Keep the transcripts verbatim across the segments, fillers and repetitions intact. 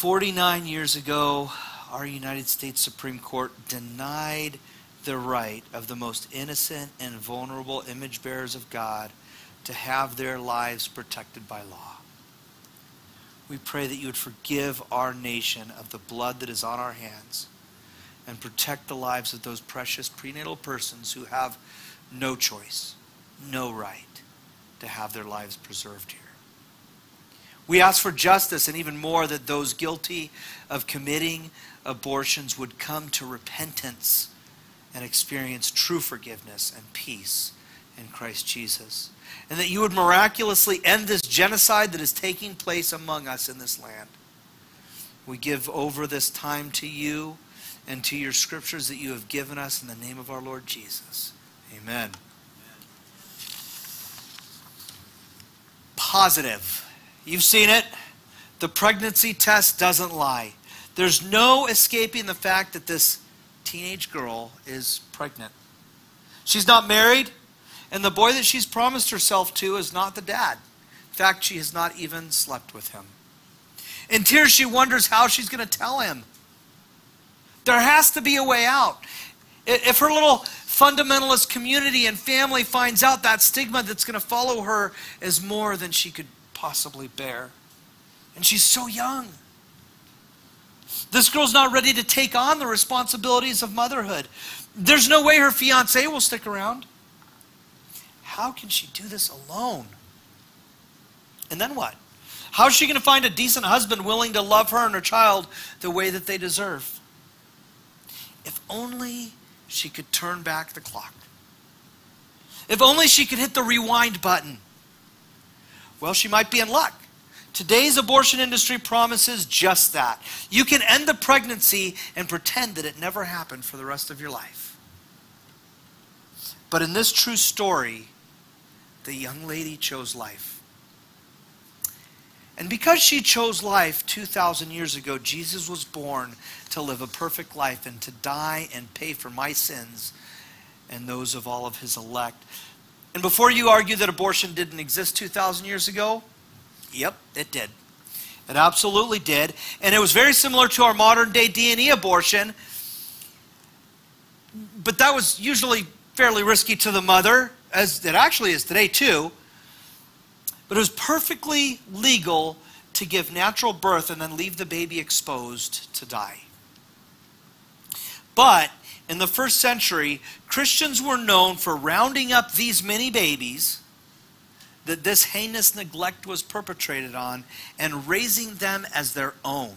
forty-nine years ago, our United States Supreme Court denied the right of the most innocent and vulnerable image bearers of God to have their lives protected by law. We pray that you would forgive our nation of the blood that is on our hands and protect the lives of those precious prenatal persons who have no choice, no right to have their lives preserved here. We ask for justice, and even more that those guilty of committing abortions would come to repentance and experience true forgiveness and peace in Christ Jesus. And that you would miraculously end this genocide that is taking place among us in this land. We give over this time to you and to your scriptures that you have given us in the name of our Lord Jesus. Amen. Positive. You've seen it. The pregnancy test doesn't lie. There's no escaping the fact that this teenage girl is pregnant. She's not married, and the boy that she's promised herself to is not the dad. In fact, she has not even slept with him. In tears, she wonders how she's going to tell him. There has to be a way out. If her little fundamentalist community and family finds out, that stigma that's going to follow her is more than she could possibly bear. And she's so young. This girl's not ready to take on the responsibilities of motherhood. There's no way her fiancé will stick around. How can she do this alone? And then what? How is she going to find a decent husband willing to love her and her child the way that they deserve? If only she could turn back the clock. If only she could hit the rewind button. Well, she might be in luck. Today's abortion industry promises just that. You can end the pregnancy and pretend that it never happened for the rest of your life. But in this true story, the young lady chose life. And because she chose life two thousand years ago, Jesus was born to live a perfect life and to die and pay for my sins and those of all of his elect. And before you argue that abortion didn't exist two thousand years ago, yep, it did. It absolutely did. And it was very similar to our modern day D and E abortion, but that was usually fairly risky to the mother, as it actually is today too. But it was perfectly legal to give natural birth and then leave the baby exposed to die. But in the first century, Christians were known for rounding up these many babies that this heinous neglect was perpetrated on and raising them as their own.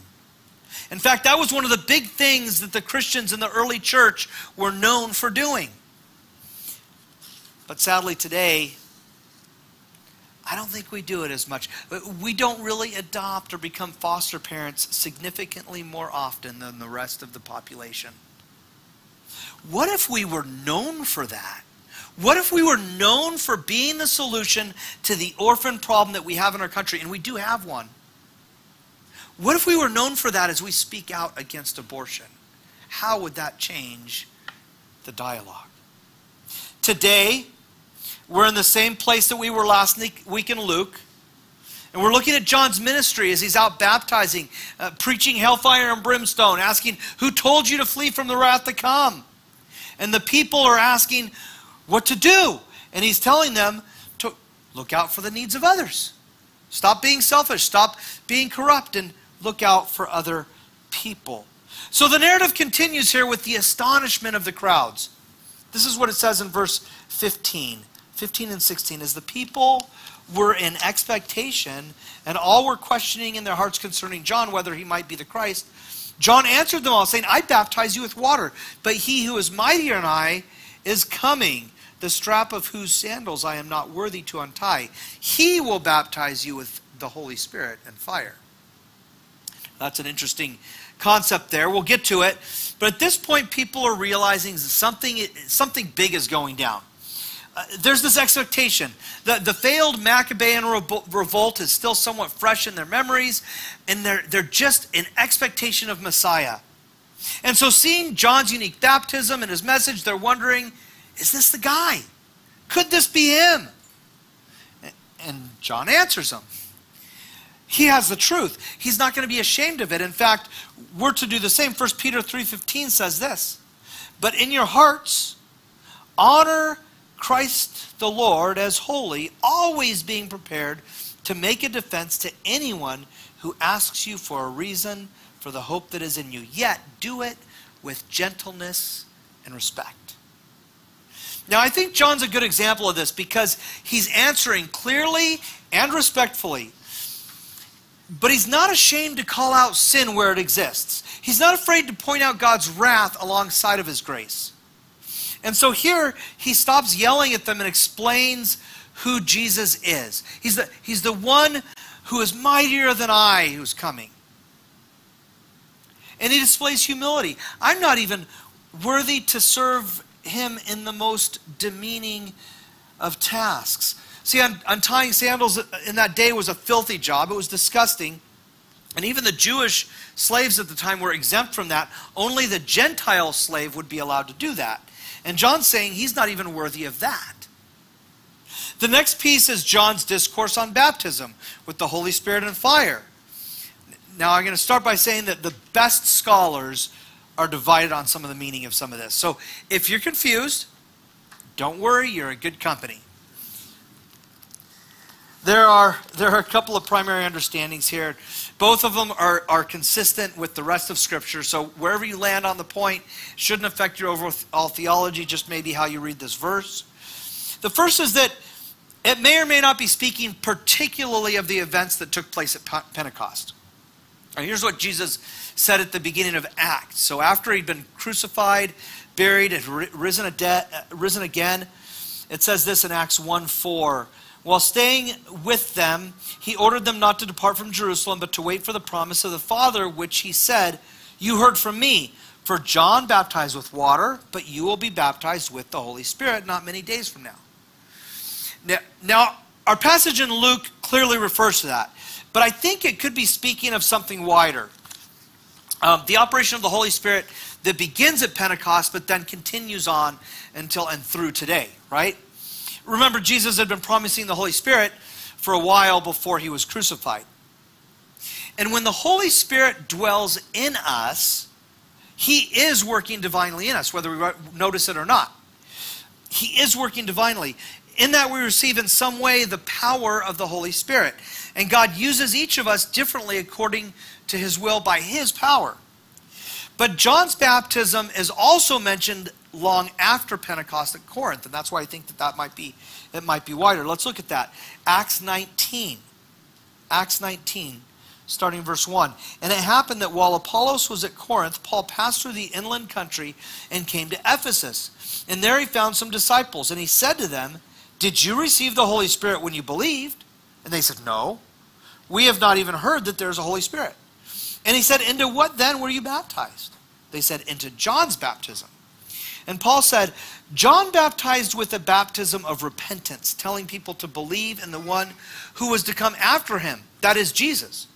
In fact, that was one of the big things that the Christians in the early church were known for doing. But sadly today, I don't think we do it as much. We don't really adopt or become foster parents significantly more often than the rest of the population. What if we were known for that? What if we were known for being the solution to the orphan problem that we have in our country? And we do have one. What if we were known for that as we speak out against abortion? How would that change the dialogue? Today, we're in the same place that we were last week in Luke. And we're looking at John's ministry as he's out baptizing, uh, preaching hellfire and brimstone, asking, who told you to flee from the wrath to come? And the people are asking what to do. And he's telling them to look out for the needs of others. Stop being selfish. Stop being corrupt and look out for other people. So the narrative continues here with the astonishment of the crowds. This is what it says in verse fifteen. fifteen and sixteen, as the people were in expectation and all were questioning in their hearts concerning John whether he might be the Christ, John answered them all, saying, I baptize you with water, but he who is mightier than I is coming, the strap of whose sandals I am not worthy to untie. He will baptize you with the Holy Spirit and fire. That's an interesting concept there. We'll get to it. But at this point, people are realizing something, something big is going down. Uh, there's this expectation. The, the failed Maccabean revolt is still somewhat fresh in their memories, and they're, they're just in expectation of Messiah. And so seeing John's unique baptism and his message, they're wondering, is this the guy? Could this be him? And John answers them. He has the truth. He's not going to be ashamed of it. In fact, we're to do the same. First Peter three fifteen says this, "But in your hearts, honor Christ the Lord as holy, always being prepared to make a defense to anyone who asks you for a reason for the hope that is in you. Yet do it with gentleness and respect." Now, I think John's a good example of this because he's answering clearly and respectfully. But he's not ashamed to call out sin where it exists. He's not afraid to point out God's wrath alongside of his grace. And so here, he stops yelling at them and explains who Jesus is. He's the, he's the one who is mightier than I who's coming. And he displays humility. I'm not even worthy to serve him in the most demeaning of tasks. See, untying sandals in that day was a filthy job. It was disgusting. And even the Jewish slaves at the time were exempt from that. Only the Gentile slave would be allowed to do that. And John's saying he's not even worthy of that. The next piece is John's discourse on baptism with the Holy Spirit and fire. Now, I'm going to start by saying that the best scholars are divided on some of the meaning of some of this. So if you're confused, don't worry, you're in good company. There are, there are a couple of primary understandings here. Both of them are, are consistent with the rest of Scripture. So wherever you land on the point shouldn't affect your overall theology, just maybe how you read this verse. The first is that it may or may not be speaking particularly of the events that took place at Pentecost. And here's what Jesus said at the beginning of Acts. So after he'd been crucified, buried, and risen, risen again, it says this in Acts one four. While staying with them, he ordered them not to depart from Jerusalem, but to wait for the promise of the Father, which he said, "You heard from me, for John baptized with water, but you will be baptized with the Holy Spirit not many days from now." Now, now our passage in Luke clearly refers to that, but I think it could be speaking of something wider. Um, the operation of the Holy Spirit that begins at Pentecost, but then continues on until and through today, right? Remember, Jesus had been promising the Holy Spirit for a while before he was crucified. And when the Holy Spirit dwells in us, he is working divinely in us, whether we notice it or not. He is working divinely. In that we receive in some way the power of the Holy Spirit. And God uses each of us differently according to his will by his power. But John's baptism is also mentioned long after Pentecost at Corinth, and that's why I think that that might be, it might be wider. Let's look at that. Acts nineteen. Acts nineteen, starting verse one. "And it happened that while Apollos was at Corinth, Paul passed through the inland country and came to Ephesus. And there he found some disciples, and he said to them, 'Did you receive the Holy Spirit when you believed?' And they said, 'No, we have not even heard that there's a Holy Spirit.' And he said, 'Into what then were you baptized?' They said, 'Into John's baptism.' And Paul said, 'John baptized with a baptism of repentance, telling people to believe in the one who was to come after him, that is Jesus.'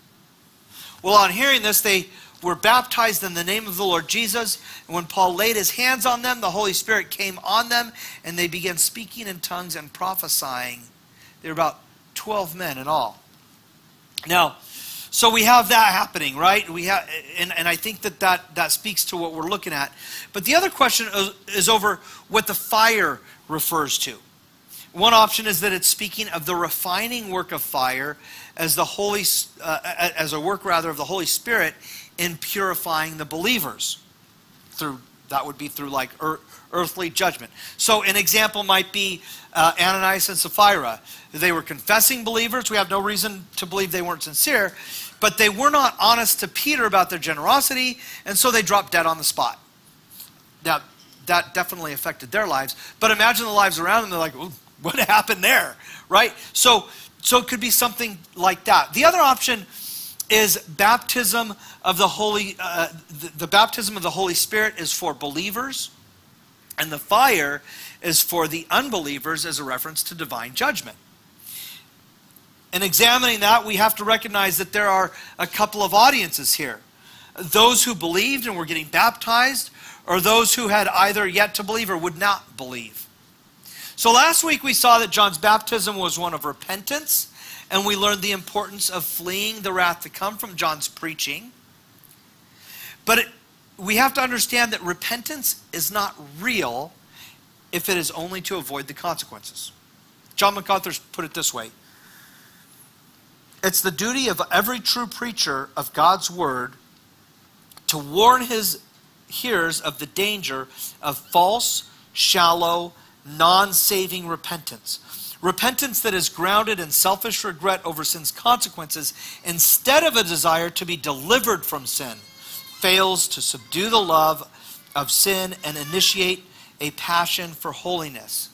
Well, on hearing this, they were baptized in the name of the Lord Jesus. And when Paul laid his hands on them, the Holy Spirit came on them, and they began speaking in tongues and prophesying." There were about twelve men in all. Now, so we have that happening, right? We have, and, and I think that, that that speaks to what we're looking at. But the other question is, is over what the fire refers to. One option is that it's speaking of the refining work of fire as the Holy, uh, as a work rather of the Holy Spirit in purifying the believers. Through that would be through like er, earthly judgment. So an example might be uh, Ananias and Sapphira. They were confessing believers. We have no reason to believe they weren't sincere, but they were not honest to Peter about their generosity, and so they dropped dead on the spot. Now, that definitely affected their lives, but imagine the lives around them. They're like, what happened there, right? So, so it could be something like that. The other option is baptism of the Holy, uh, the, the baptism of the Holy Spirit is for believers, and the fire is for the unbelievers as a reference to divine judgment. In examining that, we have to recognize that there are a couple of audiences here. Those who believed and were getting baptized, or those who had either yet to believe or would not believe. So last week we saw that John's baptism was one of repentance, and we learned the importance of fleeing the wrath to come from John's preaching. But it, we have to understand that repentance is not real if it is only to avoid the consequences. John MacArthur's put it this way. It's the duty of every true preacher of God's word to warn his hearers of the danger of false, shallow, non-saving repentance. Repentance that is grounded in selfish regret over sin's consequences instead of a desire to be delivered from sin fails to subdue the love of sin and initiate a passion for holiness.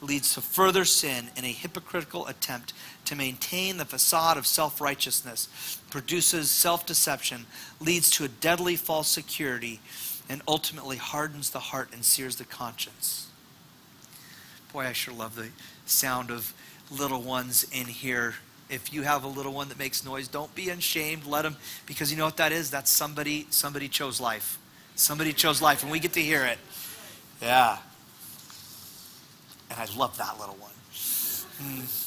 It leads to further sin in a hypocritical attempt to maintain the facade of self-righteousness, produces self-deception, leads to a deadly false security, and ultimately hardens the heart and sears the conscience. Boy, I sure love the sound of little ones in here. If you have a little one that makes noise, don't be ashamed. Let them, because you know what that is? That's somebody, somebody chose life. Somebody chose life, and we get to hear it. Yeah. And I love that little one. Mm.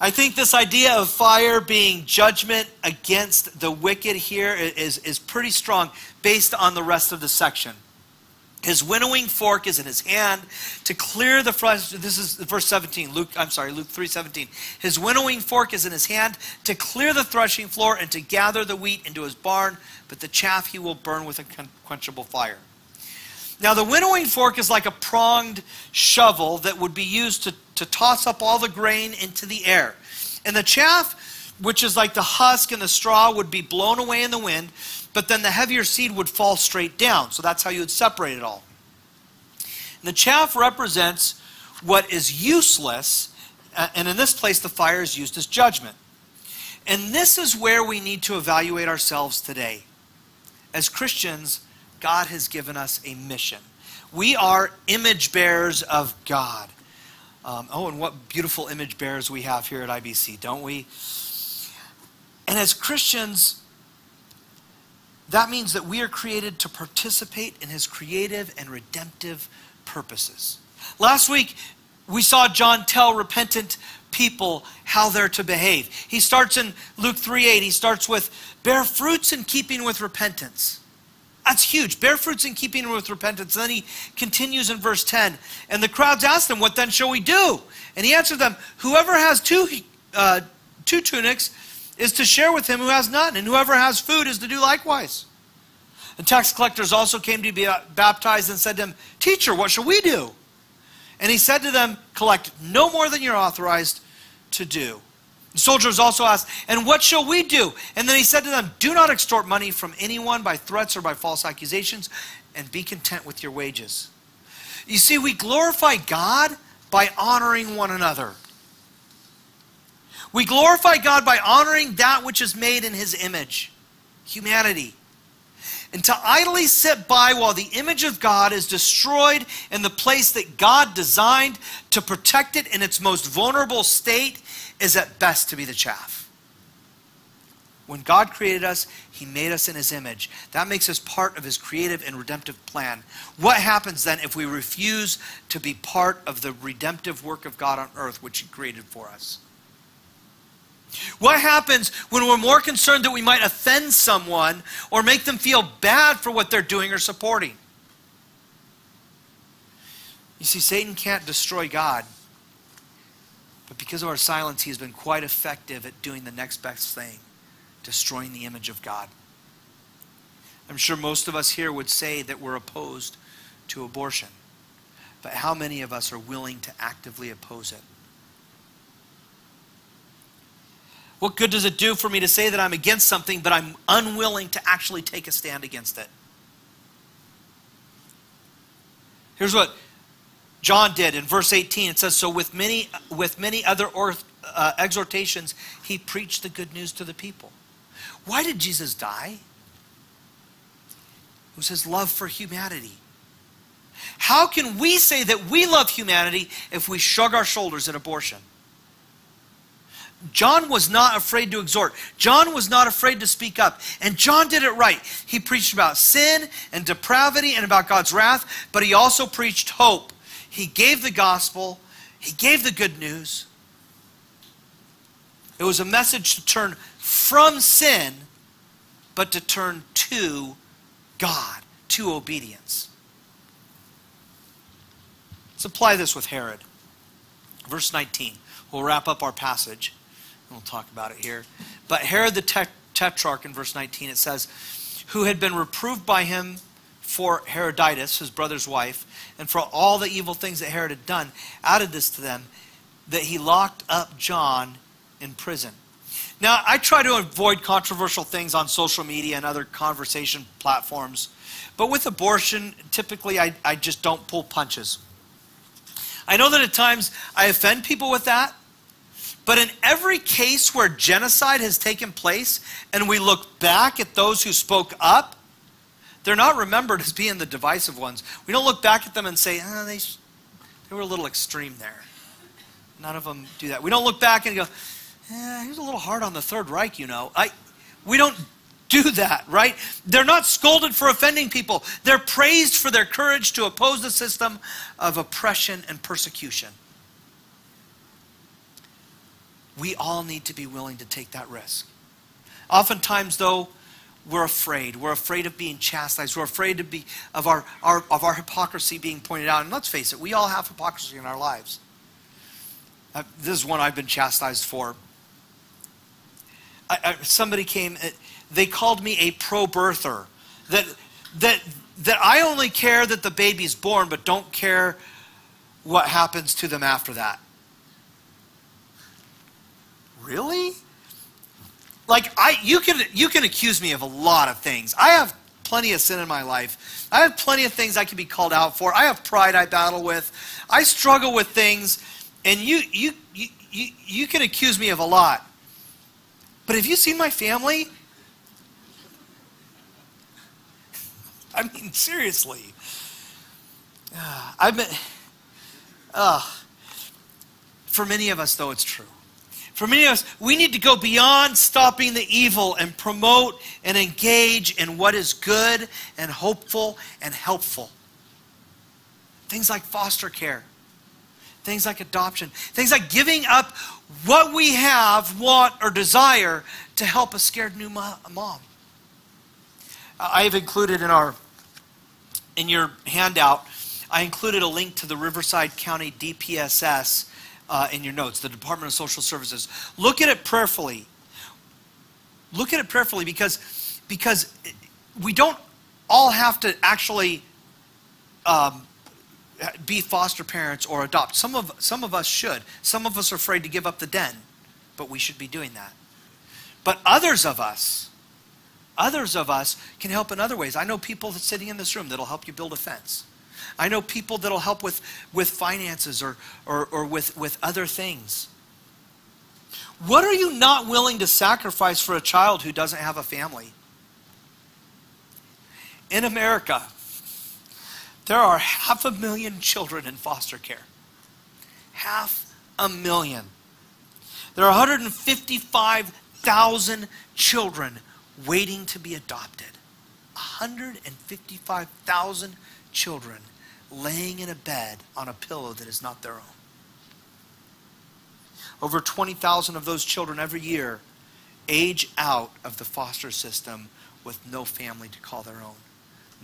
I think this idea of fire being judgment against the wicked here is, is pretty strong based on the rest of the section. His winnowing fork is in his hand to clear the frustration. This is verse seventeen, Luke, I'm sorry, Luke three seventeen. His winnowing fork is in his hand to clear the threshing floor and to gather the wheat into his barn, but the chaff he will burn with unquenchable fire. Now, the winnowing fork is like a pronged shovel that would be used to, to toss up all the grain into the air. And the chaff, which is like the husk and the straw, would be blown away in the wind, but then the heavier seed would fall straight down. So that's how you would separate it all. And the chaff represents what is useless, and in this place, the fire is used as judgment. And this is where we need to evaluate ourselves today. As Christians, God has given us a mission. We are image bearers of God. Um, oh, and what beautiful image bearers we have here at I B C, don't we? And as Christians, that means that we are created to participate in his creative and redemptive purposes. Last week, we saw John tell repentant people how they're to behave. He starts in Luke three eight, he starts with, bear fruits in keeping with repentance. That's huge. Bear fruits in keeping with repentance. And then he continues in verse ten. And the crowds asked him, what then shall we do? And he answered them, whoever has two, uh, two tunics is to share with him who has none, and whoever has food is to do likewise. And tax collectors also came to be baptized and said to him, teacher, what shall we do? And he said to them, collect no more than you're authorized to do. The soldiers also asked, and what shall we do? And then he said to them, do not extort money from anyone by threats or by false accusations, and be content with your wages. You see, we glorify God by honoring one another. We glorify God by honoring that which is made in his image, humanity. And to idly sit by while the image of God is destroyed in the place that God designed to protect it in its most vulnerable state is at best to be the chaff. When God created us, he made us in his image. That makes us part of his creative and redemptive plan. What happens then if we refuse to be part of the redemptive work of God on earth, which he created for us? What happens when we're more concerned that we might offend someone or make them feel bad for what they're doing or supporting? You see, Satan can't destroy God, but because of our silence, he has been quite effective at doing the next best thing, destroying the image of God. I'm sure most of us here would say that we're opposed to abortion, but how many of us are willing to actively oppose it? What good does it do for me to say that I'm against something, but I'm unwilling to actually take a stand against it? Here's what John did in verse eighteen. It says, so with many, with many other or, uh, exhortations, he preached the good news to the people. Why did Jesus die? It was his love for humanity. How can we say that we love humanity if we shrug our shoulders at abortion? John was not afraid to exhort. John was not afraid to speak up. And John did it right. He preached about sin and depravity and about God's wrath, but he also preached hope. He gave the gospel. He gave the good news. It was a message to turn from sin, but to turn to God, to obedience. Let's apply this with Herod. Verse nineteen. We'll wrap up our passage, and we'll talk about it here. But Herod the Tetrarch, in verse nineteen, it says, who had been reproved by him for Herodias, his brother's wife, and for all the evil things that Herod had done, added this to them, that he locked up John in prison. Now, I try to avoid controversial things on social media and other conversation platforms, but with abortion, typically I, I just don't pull punches. I know that at times I offend people with that, but in every case where genocide has taken place and we look back at those who spoke up, they're not remembered as being the divisive ones. We don't look back at them and say, oh, they, they were a little extreme there. None of them do that. We don't look back and go, eh, he was a little hard on the Third Reich, you know. I, we don't do that, right? They're not scolded for offending people. They're praised for their courage to oppose the system of oppression and persecution. We all need to be willing to take that risk. Oftentimes, though, we're afraid. We're afraid of being chastised. We're afraid to be, of, our, our, of our hypocrisy being pointed out. And let's face it, we all have hypocrisy in our lives. Uh, this is one I've been chastised for. I, I, somebody came, they called me a pro-birther. That, that, that I only care that the baby's born, but don't care what happens to them after that. Really? Like, I, you can, you can accuse me of a lot of things. I have plenty of sin in my life. I have plenty of things I can be called out for. I have pride I battle with. I struggle with things. And you, you, you, you, you can accuse me of a lot. But have you seen my family? I mean, seriously. Uh, I've been, uh, for many of us, though, it's true. For many of us, we need to go beyond stopping the evil and promote and engage in what is good and hopeful and helpful. Things like foster care. Things like adoption, things like giving up what we have, want, or desire to help a scared new mom. I have included in our, in your handout, I included a link to the Riverside County D P S S uh, in your notes, the Department of Social Services. Look at it prayerfully. Look at it prayerfully because, because we don't all have to actually um, be foster parents or adopt. Some of, some of us should. Some of us are afraid to give up the den, but we should be doing that. But others of us, others of us can help in other ways. I know people sitting in this room that'll help you build a fence. I know people that'll help with, with finances or, or, or with, with other things. What are you not willing to sacrifice for a child who doesn't have a family? In America, there are half a million children in foster care. Half a million. There are one hundred fifty-five thousand children waiting to be adopted. one hundred fifty-five thousand children laying in a bed on a pillow that is not their own. Over twenty thousand of those children every year age out of the foster system with no family to call their own.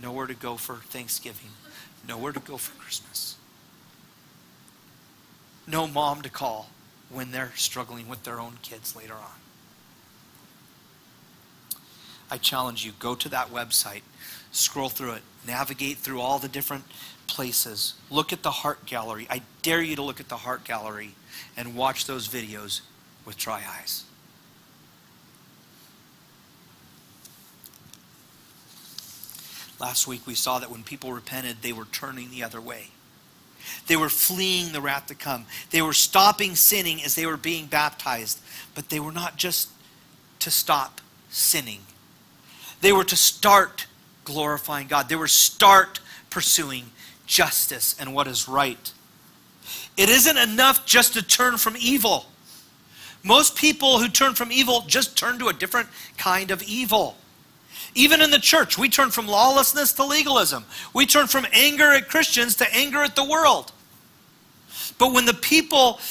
Nowhere to go for Thanksgiving. Nowhere to go for Christmas. No mom to call when they're struggling with their own kids later on. I challenge you, go to that website, scroll through it, navigate through all the different places. Look at the Heart Gallery. I dare you to look at the Heart Gallery and watch those videos with dry eyes. Last week we saw that when people repented, they were turning the other way. They were fleeing the wrath to come. They were stopping sinning as they were being baptized. But they were not just to stop sinning. They were to start glorifying God. They were to start pursuing justice and what is right. It isn't enough just to turn from evil. Most people who turn from evil just turn to a different kind of evil. Even in the church, we turn from lawlessness to legalism. We turn from anger at Christians to anger at the world. But when the people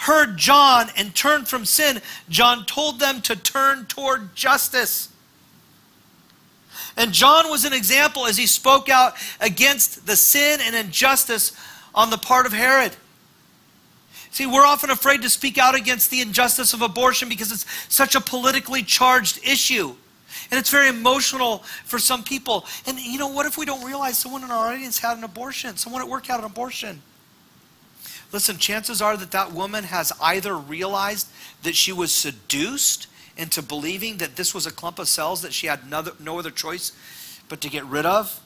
heard John and turned from sin, John told them to turn toward justice. And John was an example as he spoke out against the sin and injustice on the part of Herod. See, we're often afraid to speak out against the injustice of abortion because it's such a politically charged issue. And it's very emotional for some people. And you know, what if we don't realize someone in our audience had an abortion? Someone at work had an abortion. Listen, chances are that that woman has either realized that she was seduced into believing that this was a clump of cells that she had no other choice but to get rid of,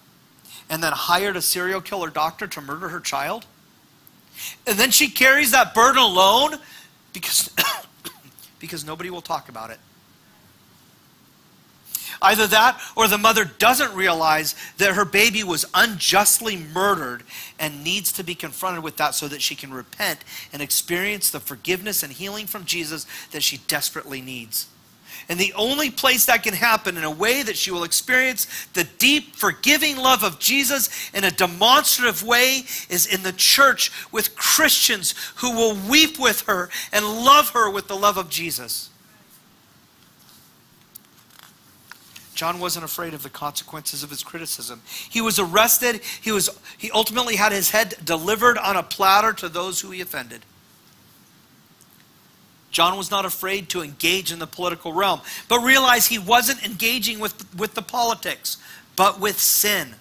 and then hired a serial killer doctor to murder her child. And then she carries that burden alone because, because nobody will talk about it. Either that, or the mother doesn't realize that her baby was unjustly murdered and needs to be confronted with that so that she can repent and experience the forgiveness and healing from Jesus that she desperately needs. And the only place that can happen in a way that she will experience the deep, forgiving love of Jesus in a demonstrative way is in the church with Christians who will weep with her and love her with the love of Jesus. John wasn't afraid of the consequences of his criticism. He was arrested. He, was, he ultimately had his head delivered on a platter to those who he offended. John was not afraid to engage in the political realm, but realize he wasn't engaging with, with the politics, but with sin.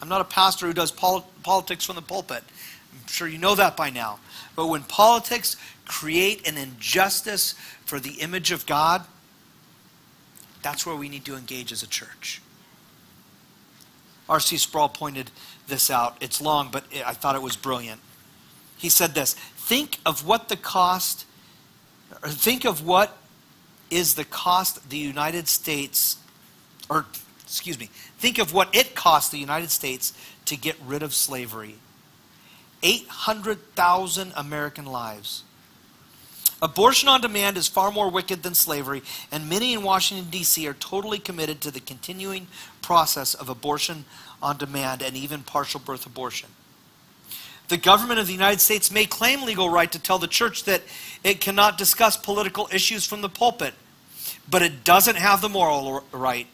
I'm not a pastor who does pol- politics from the pulpit. I'm sure you know that by now. But when politics create an injustice for the image of God, that's where we need to engage as a church. R C Sproul pointed this out. It's long, but I thought it was brilliant. He said this: think of what the cost, or think of what is the cost the United States, or excuse me, think of what it cost the United States to get rid of slavery. eight hundred thousand American lives. Abortion on demand is far more wicked than slavery, and many in Washington, D C are totally committed to the continuing process of abortion on demand and even partial birth abortion. The government of the United States may claim legal right to tell the church that it cannot discuss political issues from the pulpit, but it doesn't have the moral right.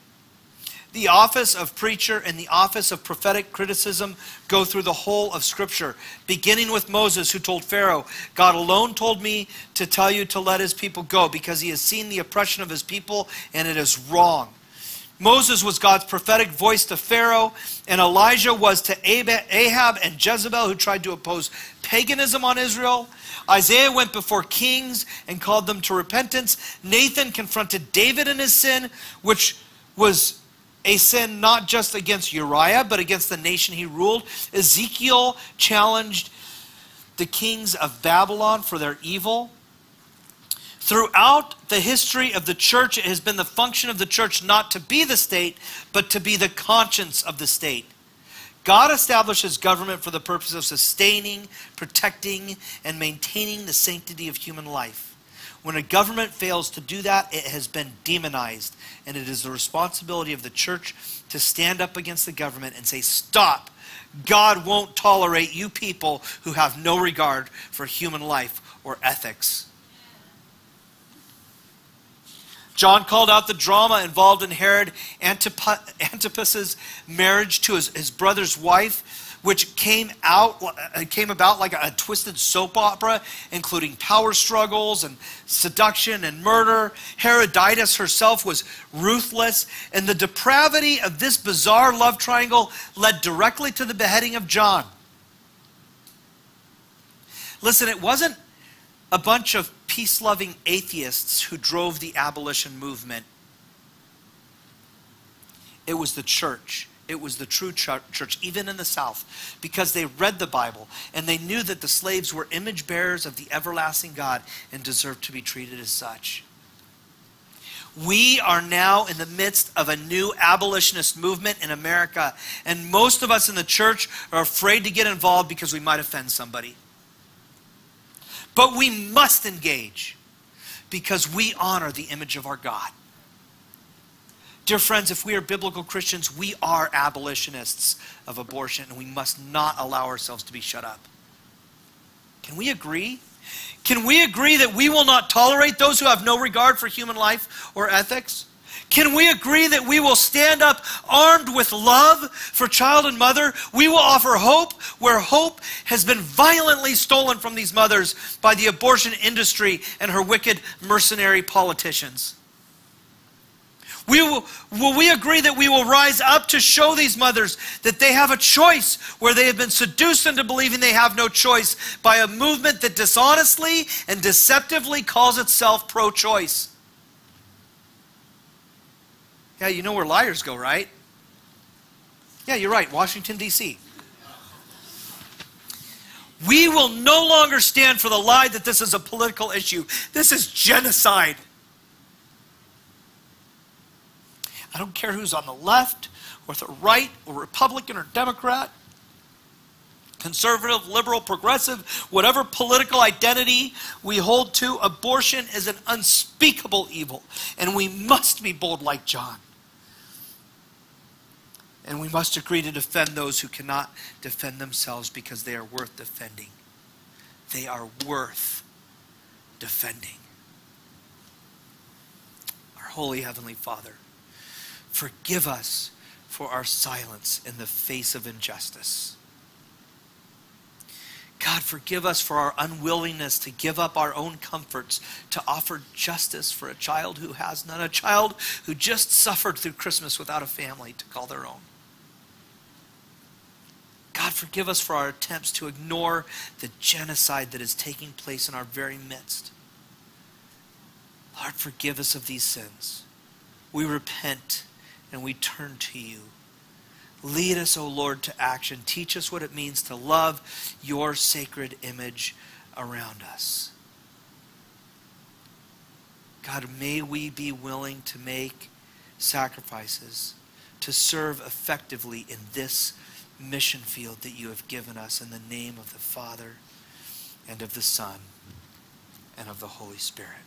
The office of preacher and the office of prophetic criticism go through the whole of Scripture, beginning with Moses, who told Pharaoh, "God alone told me to tell you to let his people go because he has seen the oppression of his people and it is wrong." Moses was God's prophetic voice to Pharaoh, and Elijah was to Ahab and Jezebel, who tried to oppose paganism on Israel. Isaiah went before kings and called them to repentance. Nathan confronted David in his sin, which was a sin not just against Uriah, but against the nation he ruled. Ezekiel challenged the kings of Babylon for their evil. Throughout the history of the church, it has been the function of the church not to be the state, but to be the conscience of the state. God establishes government for the purpose of sustaining, protecting, and maintaining the sanctity of human life. When a government fails to do that, it has been demonized, and it is the responsibility of the church to stand up against the government and say, "Stop! God won't tolerate you people who have no regard for human life or ethics." John called out the drama involved in Herod Antipas's marriage to his, his brother's wife, which came out came about like a, a twisted soap opera, including power struggles and seduction and murder. Herodias herself was ruthless, and the depravity of this bizarre love triangle led directly to the beheading of John. Listen, it wasn't a bunch of peace-loving atheists who drove the abolition movement. It was the church. It was the true church, even in the South, because they read the Bible and they knew that the slaves were image bearers of the everlasting God and deserved to be treated as such. We are now in the midst of a new abolitionist movement in America, and most of us in the church are afraid to get involved because we might offend somebody. But we must engage because we honor the image of our God. Dear friends, if we are biblical Christians, we are abolitionists of abortion, and we must not allow ourselves to be shut up. Can we agree Can we agree that we will not tolerate those who have no regard for human life or ethics? Can we agree that we will stand up armed with love for child and mother? We will offer hope where hope has been violently stolen from these mothers by the abortion industry and her wicked mercenary politicians. We will, will we agree that we will rise up to show these mothers that they have a choice where they have been seduced into believing they have no choice by a movement that dishonestly and deceptively calls itself pro-choice? Yeah, you know where liars go, right? Yeah, you're right, Washington, D C We will no longer stand for the lie that this is a political issue. This is genocide. I don't care who's on the left or the right or Republican or Democrat, conservative, liberal, progressive, whatever political identity we hold to, abortion is an unspeakable evil. And we must be bold like John. And we must agree to defend those who cannot defend themselves because they are worth defending. They are worth defending. Our Holy Heavenly Father, forgive us for our silence in the face of injustice. God, forgive us for our unwillingness to give up our own comforts to offer justice for a child who has none, a child who just suffered through Christmas without a family to call their own. God, forgive us for our attempts to ignore the genocide that is taking place in our very midst. Lord, forgive us of these sins. We repent. And we turn to you. Lead us, O Lord, to action. Teach us what it means to love your sacred image around us. God, may we be willing to make sacrifices to serve effectively in this mission field that you have given us, in the name of the Father and of the Son and of the Holy Spirit.